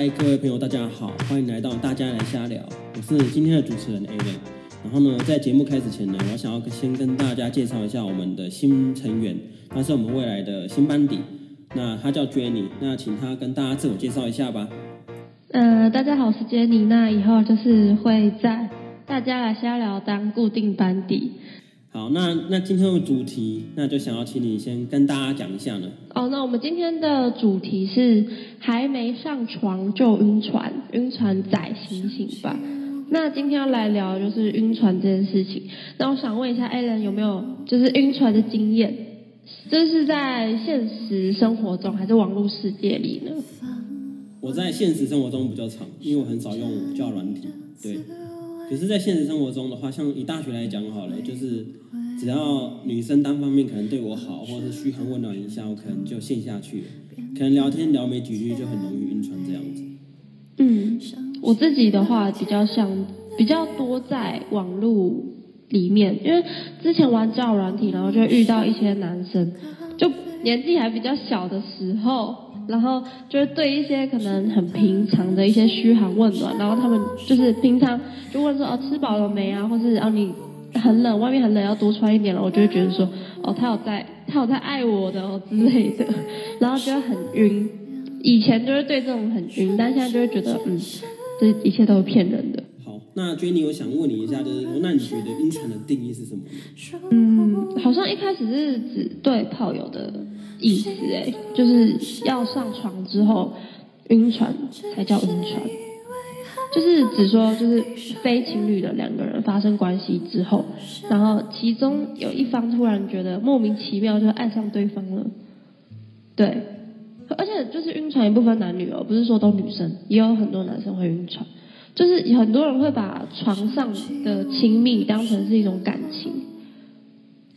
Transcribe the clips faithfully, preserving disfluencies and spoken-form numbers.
嗨，各位朋友，大家好，欢迎来到大家来瞎聊，我是今天的主持人 Aven。然后呢，在节目开始前呢，我想要先跟大家介绍一下我们的新成员，他是我们未来的新班底，那他叫 Jenny， 那请他跟大家自我介绍一下吧。呃，大家好，我是 Jenny， 那以后就是会在大家来瞎聊当固定班底。好，那那今天的主题，那就想要请你先跟大家讲一下呢。哦，那我们今天的主题是还没上床就晕船，晕船仔醒醒吧。那今天要来聊就是晕船这件事情。那我想问一下 Alan 有没有就是晕船的经验？这是在现实生活中还是网络世界里呢？我在现实生活中比较常，因为我很少用交友软体，对。可是在现实生活中的话，像以大学来讲好了，就是只要女生单方面可能对我好，或者是嘘寒问暖一下，我可能就陷下去了，可能聊天聊没几句就很容易晕船这样子。嗯，我自己的话比较像比较多在网络里面，因为之前玩交友软体，然后就遇到一些男生，就年纪还比较小的时候。然后就是对一些可能很平常的一些嘘寒问暖，然后他们就是平常就问说哦吃饱了没啊，或是哦你很冷，外面很冷要多穿一点了，我就会觉得说哦他有在他有在爱我的哦之类的，然后就会很晕。以前就是对这种很晕，但现在就会觉得嗯这一切都是骗人的。好，那 Jenny 我想问你一下，就是那你觉得晕船的定义是什么？嗯，好像一开始是指对炮友的。意思哎，就是要上床之后晕船才叫晕船，就是只说就是非情侣的两个人发生关系之后，然后其中有一方突然觉得莫名其妙就爱上对方了，对，而且就是晕船也不分男女哦，不是说都女生，也有很多男生会晕船，就是很多人会把床上的亲密当成是一种感情，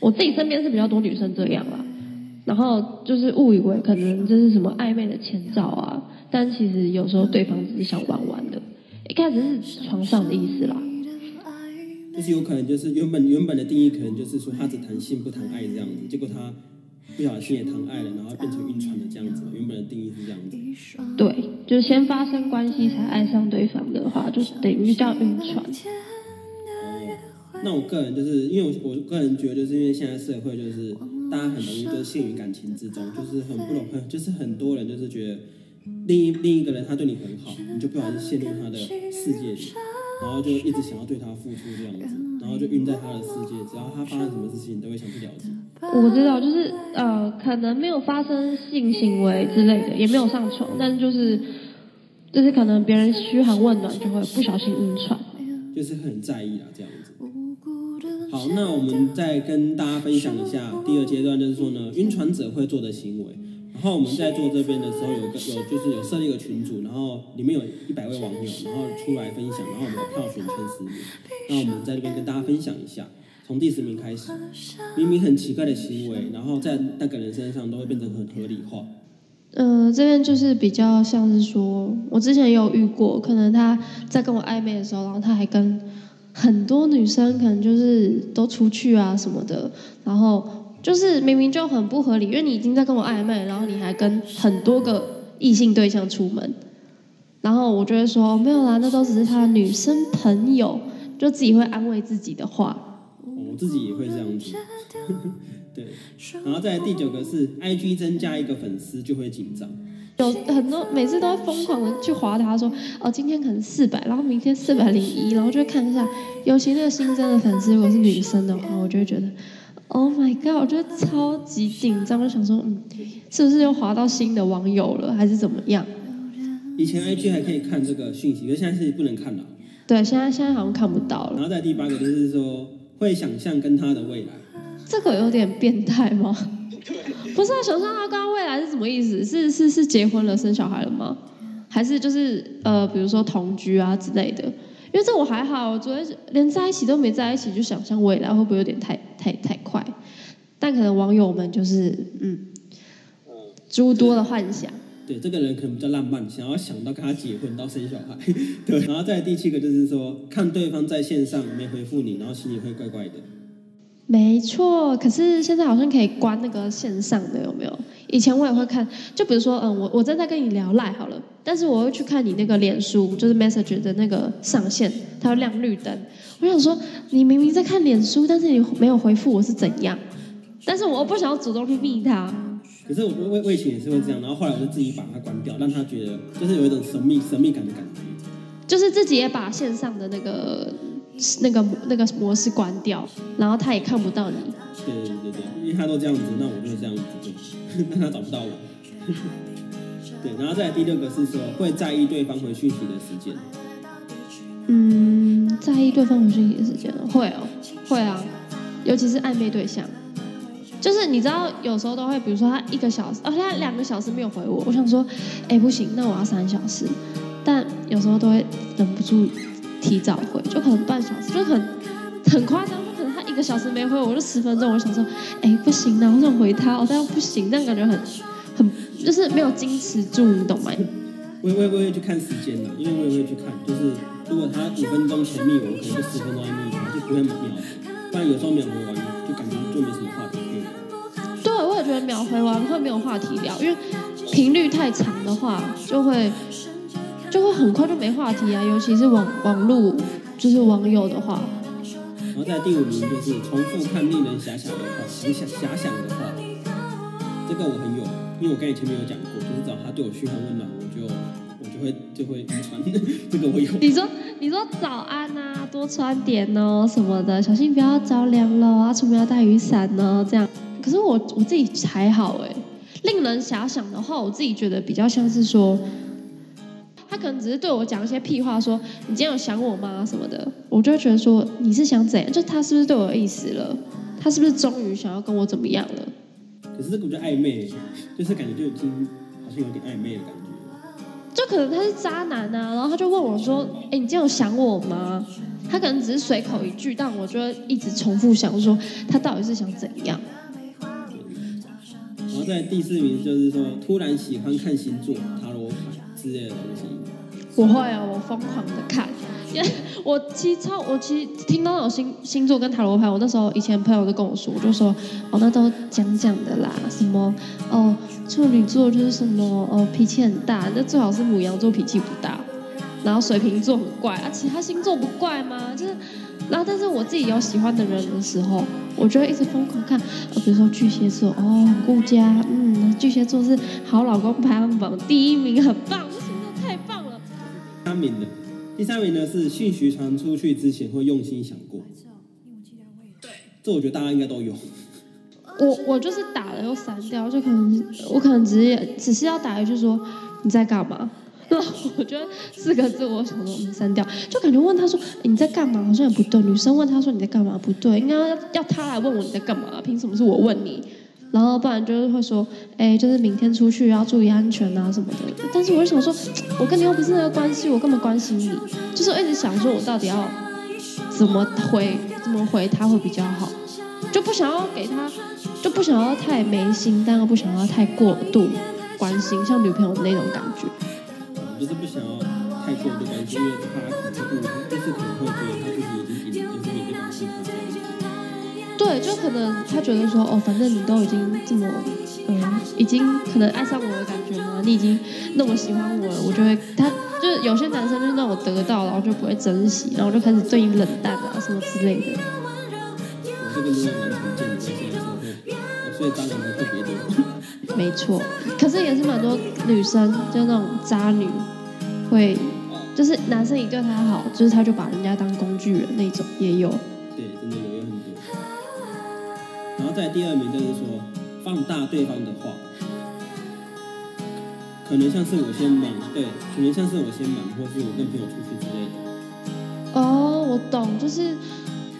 我自己身边是比较多女生这样啦。然后就是误以为可能这是什么暧昧的前兆啊，但其实有时候对方只是想玩玩的，一开始是床上的意思啦。就是有可能就是原本原本的定义可能就是说他只谈性不谈爱这样子，结果他不小心也谈爱了，然后变成晕船的这样子。原本的定义是这样子。对，就是先发生关系才爱上对方的话，就等于叫晕船。那我个人就是因为 我, 我个人觉得就是因为现在社会就是大家很容易就是陷于感情之中，就是很不容易，就是很多人就是觉得另一另一个人他对你很好，你就不小心陷入他的世界里，然后就一直想要对他付出这样子，然后就晕在他的世界，只要他发生什么事情你都会想去了解。我知道就是呃可能没有发生性行为之类的，也没有上床，但就是就是可能别人嘘寒问暖就会不小心晕船，就是很在意啊这样子。好，那我们再跟大家分享一下第二阶段，就是说呢，晕船者会做的行为。然后我们在做这边的时候有个，有就是有设立一个群组，然后里面有一百位网友，然后出来分享，然后我们有票选前十名。那我们在这边跟大家分享一下，从第十名开始，明明很奇怪的行为，然后在那个人身上都会变成很合理化。呃，这边就是比较像是说，我之前也有遇过，可能他在跟我暧昧的时候，然后他还跟很多女生可能就是都出去啊什么的，然后就是明明就很不合理，因为你已经在跟我暧昧，然后你还跟很多个异性对象出门，然后我就会说没有啦，那都只是他的女生朋友，就自己会安慰自己的话。我自己也会这样子对。然后再来第九个是 I G 增加一个粉丝就会紧张，有很多每次都会疯狂的去滑他说哦今天可能四百，然后明天四百零一，然后就会看一下，尤其那个新增的粉丝如果是女生的话，我就会觉得 Oh my god， 我觉得超级紧张，就想说嗯是不是又滑到新的网友了还是怎么样。以前 I G 还可以看这个讯息，可是现在是不能看了。对，现在现在好像看不到了。然后在第八个就是说会想象跟他的未来，这个有点变态吗？不是啊，想象他跟他未来是什么意思？是是是结婚了生小孩了吗？还是就是呃，比如说同居啊之类的？因为这我还好，我昨天连在一起都没在一起，就想象未来会不会有点太太太快？但可能网友们就是嗯，诸多的幻想。对，这个人可能比较浪漫，想要想到跟他结婚到生小孩。对，然后再第七个就是说，看对方在线上没回复你，然后心里会怪怪的。没错，可是现在好像可以关那个线上的，有没有？以前我也会看，就比如说，嗯，我我正在跟你聊赖好了，但是我会去看你那个脸书，就是 message 的那个上限，它会亮绿灯。我想说，你明明在看脸书，但是你没有回复我是怎样？但是我又不想要主动去密他。可是我我我以前也是会这样，然后后来我就自己把它关掉，让他觉得就是有一种神秘神秘感的感觉。就是自己也把线上的那个那个那个模式关掉，然后他也看不到你。对对对对，因为他都这样子，那我就这样子，那他找不到我。对，然后再来第六个是说会在意对方回讯息的时间。嗯，在意对方回讯息的时间会哦，会啊，尤其是暧昧对象，就是你知道有时候都会，比如说他一个小时，哦，他两个小时没有回我，我想说，哎，不行，那我要三小时，但有时候都会忍不住提早回，就可能半小时，就很很夸张，就可能他一个小时没回我，我就十分钟，我想说，哎，不行啊，我想回他，哦，但不行，那感觉很很。就是没有矜持住，你懂吗？我也会去看时间啦，因为我也会去看，就是如果他五分钟前密我，可能就十分钟密他，就不会秒回。不然有时候秒回完，就感觉就没什么话题可以聊。对，我也觉得秒回完会没有话题聊，因为频率太长的话，就会就会很快就没话题啊。尤其是网网路就是网友的话。然后在第五名就是重复看令人遐想的话，你遐遐想的话，这个我很有。因为我刚才前面有讲过，就是只要他对我嘘寒问暖，我就我就会就会遗传这个我有。你说你说早安啊，多穿点哦什么的，小心不要着凉喽啊，出门要带雨伞哦这样。可是我我自己还好哎，令人遐想的话，我自己觉得比较像是说，他可能只是对我讲一些屁话说，说你今天有想我吗什么的，我就会觉得说你是想怎样？就他是不是对我有意思了？他是不是终于想要跟我怎么样了？可是这个我觉得暧昧，就是感觉就已经好像有点暧昧的感觉。就可能他是渣男啊，然后他就问我说：“哎，你今天有想我吗？”他可能只是随口一句，但我就会一直重复想说他到底是想怎样。然后在第四名就是说，突然喜欢看星座、塔罗牌之类的东西。我会啊，我疯狂的看。我其实超，我其实听到有星星座跟塔罗牌，我那时候以前朋友都跟我说，我就说哦，那都讲讲的啦，什么哦，处女座就是什么哦，脾气很大，那最好是牡羊座脾气不大，然后水瓶座很怪啊，其他星座不怪吗？就是，然后但是我自己有喜欢的人的时候，我就会一直疯狂看，呃，比如说巨蟹座哦，很顾家，嗯，巨蟹座是好老公排行榜第一名，很棒，这星座太棒了。三名的。第三名呢是讯息传出去之前会用心想过，对，这我觉得大家应该都有。我我就是打了又删掉，就可能我可能只是只是要打一句说你在干嘛，那我觉得四个字我想说我们删掉，就感觉问他说你在干嘛好像也不对，女生问他说你在干嘛不对，应该要要他来问我你在干嘛，凭什么是我问你？然后不然就是会说，哎，就是明天出去要注意安全啊什么的。但是我就想说，我跟你又不是那个关系，我根本关心你。就是我一直想说，我到底要怎么回，怎么回他会比较好，就不想要给他，就不想要太没心，但又不想要太过度关心，像女朋友的那种感觉。我就是不想要太过度关心，因为他可能会，就是可能会觉得他自己已经赢，就是你的关心他。对，就可能他觉得说，哦，反正你都已经这么，嗯，已经可能爱上我的感觉嘛，你已经那么喜欢我了，我就会，他就是有些男生就是那种得到，然后就不会珍惜，然后就开始对你冷淡啊什么之类的。我这个真的蛮常见的，现在社会，所以渣男还特别多。没错，可是也是蛮多女生就那种渣女，会，就是男生一对她好，就是她就把人家当工具人那种也有。对，真的有。然后在第二名就是说放大对方的话，可能像是我先忙，对，可能像是我先忙，或是我跟朋友出去之类的。哦，我懂，就是，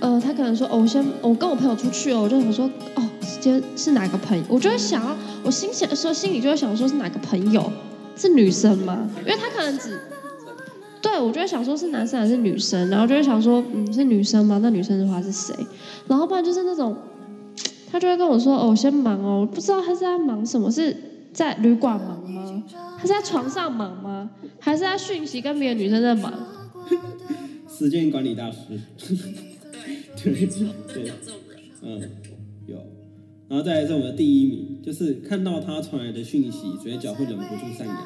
呃，他可能说，哦，我先，我跟我朋友出去哦，我就想说，哦，今天是哪个朋友？我就会想要，我心想说，心里就会想说是哪个朋友？是女生吗？因为他可能只，对，我就会想说是男生还是女生，然后就会想说，嗯，是女生吗？那女生的话是谁？然后不然就是那种。他就会跟我说：“哦，我先忙哦，不知道他是在忙什么，是在旅馆忙吗？他是在床上忙吗？还是在讯息跟别的女生在忙？”时间管理大师。对，对，对，嗯，有。然后再来是我们的第一名，就是看到他传来的讯息，嘴角会忍不住上扬。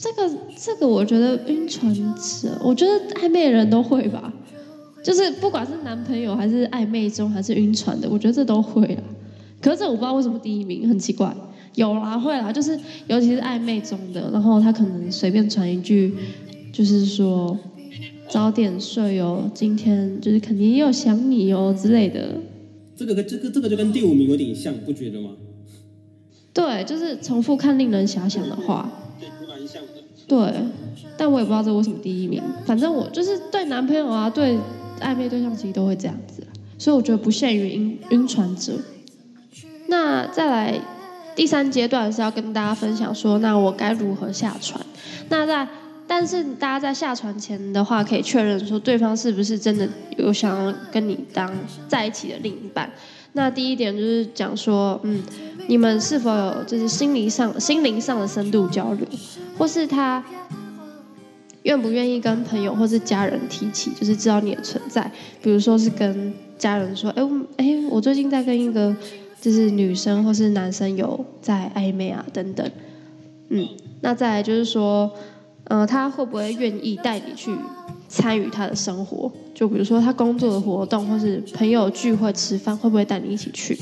这个这个我觉得晕船者，我觉得暧昧的人都会吧，就是不管是男朋友还是暧昧中还是晕船的，我觉得这都会啦。可是这我不知道为什么第一名，很奇怪。有啦，会啦，就是尤其是暧昧中的，然后他可能随便传一句，就是说早点睡哦，今天就是肯定又想你哦之类的。这个这个这个就跟第五名有点像，不觉得吗？对，就是重复看令人遐想的话。对，突然像。对，但我也不知道这为什么第一名。反正我就是对男朋友啊，对暧昧对象其实都会这样子，所以我觉得不限于晕晕船者。那再来。第三阶段是要跟大家分享说，那我该如何下船？那在但是大家在下船前的话，可以确认说对方是不是真的有想要跟你当在一起的另一半。那第一点就是讲说，嗯，你们是否有就是心灵上心灵上的深度交流，或是他愿不愿意跟朋友或是家人提起，就是知道你的存在。比如说是跟家人说，哎哎，我最近在跟一个。就是女生或是男生有在暧昧啊等等，嗯，那再来就是说，呃，他会不会愿意带你去参与他的生活？就比如说他工作的活动或是朋友聚会吃饭，会不会带你一起去？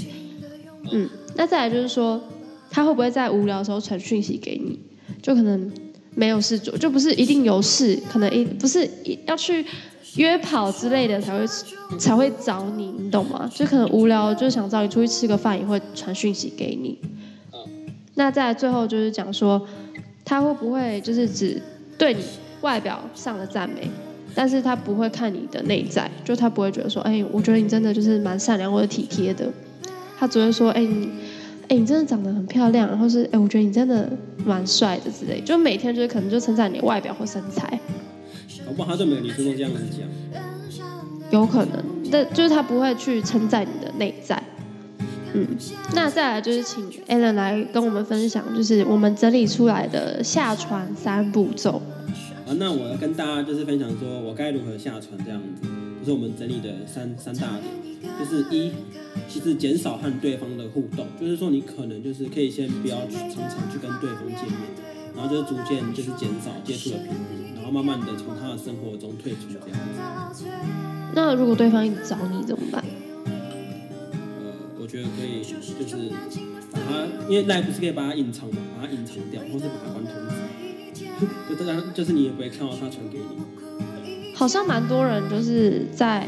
嗯，那再来就是说，他会不会在无聊的时候传讯息给你？就可能没有事做，就不是一定有事，可能一不是要去。约跑之类的才会才会找你，你懂吗？就可能无聊，就想找你出去吃个饭，也会传讯息给你。那再来最后就是讲说，他会不会就是只对你外表上的赞美，但是他不会看你的内在，就他不会觉得说，哎、欸，我觉得你真的就是蛮善良或者体贴的，他只会说，哎、欸、你，哎、欸、你真的长得很漂亮，然后是哎、欸、我觉得你真的蛮帅的之类的，就每天就是可能就称赞你的外表或身材。搞不好他对每个女生都这样子讲，有可能，但就是他不会去称赞你的内在。嗯，那再来就是请 Alan 来跟我们分享，就是我们整理出来的下船三步骤。啊，那我要跟大家就是分享说我该如何下船这样子，就是我们整理的三三大点，就是一，其实减少和对方的互动，就是说你可能就是可以先不要常常去跟对方见面，然后就逐渐就是减少接触的频率。然后慢慢的从他的生活中退出这样子。那如果对方一直找你怎么办？呃，我觉得可以就是把他，因为 LINE 不是可以把他隐藏嘛，把他隐藏掉，或是把他关通知，就大家就是你也不会看到他传给你。好像蛮多人就是在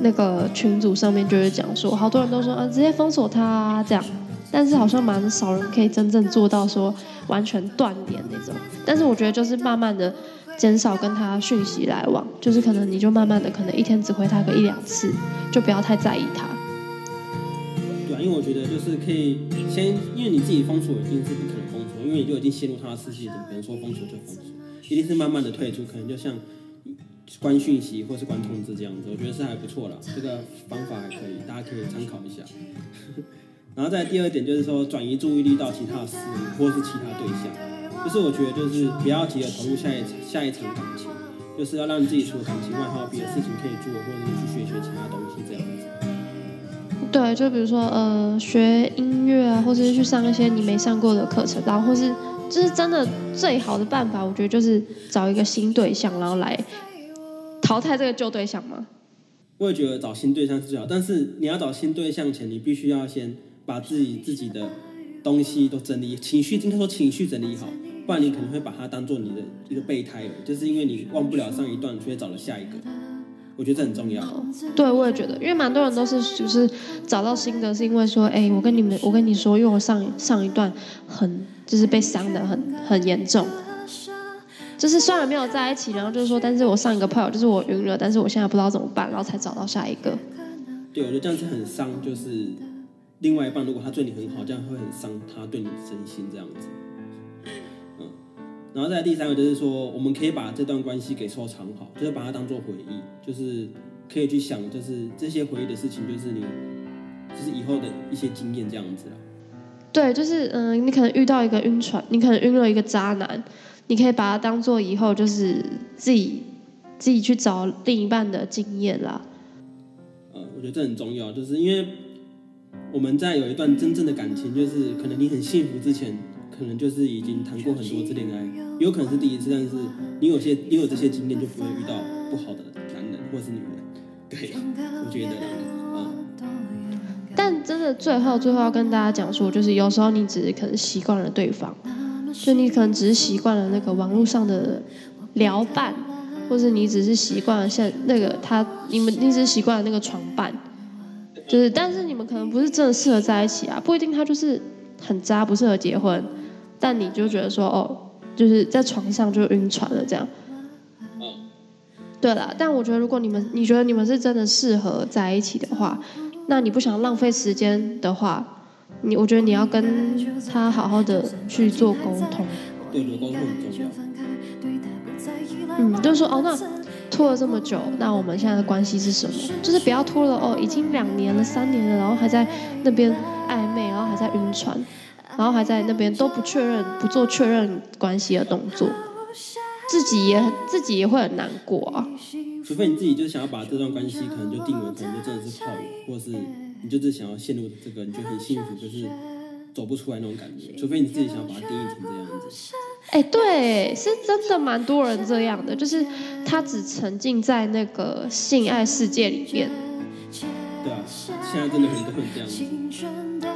那个群组上面就是讲说，好多人都说啊直接封锁他、啊、这样。但是好像蛮少人可以真正做到说完全断联那种，但是我觉得就是慢慢的减少跟他讯息来往，就是可能你就慢慢的可能一天只回他个一两次，就不要太在意他。对啊，因为我觉得就是可以先，因为你自己封锁一定是不可能封锁，因为你就已经陷入他的世界，怎么可能说封锁就封锁？一定是慢慢的退出，可能就像关讯息或是关通知这样子，我觉得是还不错啦，这个方法还可以，大家可以参考一下。然后再第二点就是说，转移注意力到其他事物或是其他对象，就是我觉得就是不要急着投入下一下一场感情，就是要让自己除了感情外，还有别的事情可以做，或者是去学学其他东西这样子。对，就比如说呃学音乐啊，或者是去上一些你没上过的课程，然后或是就是真的最好的办法，我觉得就是找一个新对象，然后来淘汰这个旧对象嘛。我也觉得找新对象是最好，但是你要找新对象前，你必须要先。把自己自己的东西都整理，情绪应该说情绪整理好，不然你可能会把它当做你的一个备胎了，就是因为你忘不了上一段，所以找了下一个。我觉得这很重要。对，我也觉得，因为蛮多人都是就是找到新的，是因为说，哎、欸，我跟你们，我跟你说，因为我上上一段很就是被伤得很很严重，就是虽然没有在一起，然后就是说，但是我上一个朋友就是我晕了，但是我现在不知道怎么办，然后才找到下一个。对，我觉得这样子很伤，就是。另外一半如果他对你很好，这样会很伤他对你的真心这样子。嗯，然后再来第三个就是说，我们可以把这段关系给收藏好，就是把它当作回忆，就是可以去想，就是这些回忆的事情，就是你就是以后的一些经验这样子啦。对，就是嗯、呃，你可能遇到一个晕船，你可能晕了一个渣男，你可以把它当作以后就是自己自己去找另一半的经验啦。呃、嗯，我觉得这很重要，就是因为。我们在有一段真正的感情，就是可能你很幸福之前，可能就是已经谈过很多次恋爱，有可能是第一次，但是你有些你有这些经验就不会遇到不好的男人或是女人。对，我觉得啦、嗯、但真的最后最后要跟大家讲说，就是有时候你只是可能习惯了对方，就你可能只是习惯了那个网络上的聊伴，或是你只是习惯了现那个他你们你只是习惯了那个床伴，就是但是你们可能不是真的适合在一起啊，不一定他就是很渣不适合结婚，但你就觉得说哦，就是在床上就晕船了这样。对啦，但我觉得如果你们你觉得你们是真的适合在一起的话，那你不想浪费时间的话，你我觉得你要跟他好好的去做沟通。对，沟通很重要。嗯，就是说哦，那拖了这么久，那我们现在的关系是什么？就是不要拖了哦，已经两年了、三年了，然后还在那边暧昧，然后还在晕船，然后还在那边都不确认、不做确认关系的动作。自己也自己也会很难过啊，除非你自己就想要把这段关系可能就定为可能就真的是泡友，或是你就是想要陷入这个你就很幸福，就是走不出来那种感觉，除非你自己想要把它定义成这样子。哎、欸，对，是真的蛮多人这样的，就是他只沉浸在那个性爱世界里面。对啊，现在真的很多人这样子，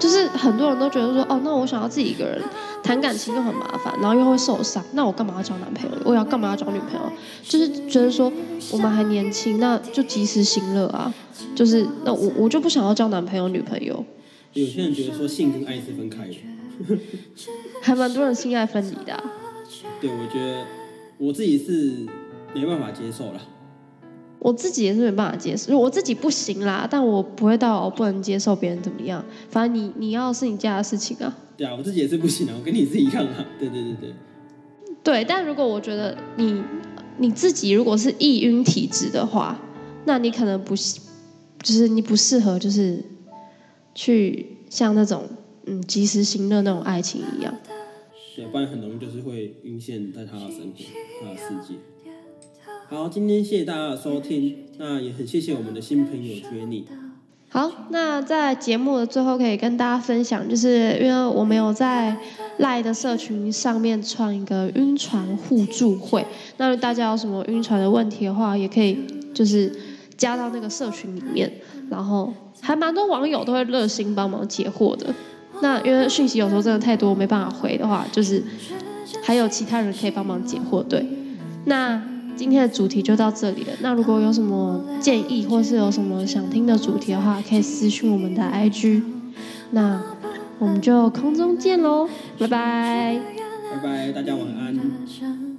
就是很多人都觉得说哦，那我想要自己一个人谈感情又很麻烦，然后又会受伤，那我干嘛要交男朋友？我要干嘛要交女朋友？就是觉得说我们还年轻，那就及时行乐啊！就是那我我就不想要交男朋友女朋友。有些人觉得说性跟爱是分开的，还蛮多人性爱分离的、啊。对，我觉得我自己是没办法接受啦。我自己也是没办法接受，我自己不行啦，但我不会到我不能接受别人怎么样，反正你你要是你家的事情啊。对啊，我自己也是不行啊，我跟你是一样啊。对对对对。对，但如果我觉得你你自己如果是易晕体质的话，那你可能不就是你不适合就是去像那种嗯及时行乐那种爱情一样。对，不然很容易就是会晕陷在他的生活他的世界。好，今天谢谢大家的收听，那也很谢谢我们的新朋友 Jenny。 好，那在节目的最后可以跟大家分享，就是因为我们有在 LINE 的社群上面创一个晕船互助会，那大家有什么晕船的问题的话，也可以就是加到那个社群里面，然后还蛮多网友都会热心帮忙解惑的。那因为讯息有时候真的太多没办法回的话，就是还有其他人可以帮忙解惑。对，那今天的主题就到这里了，那如果有什么建议或是有什么想听的主题的话，可以私讯我们的 I G， 那我们就空中见咯，拜拜拜拜，大家晚安。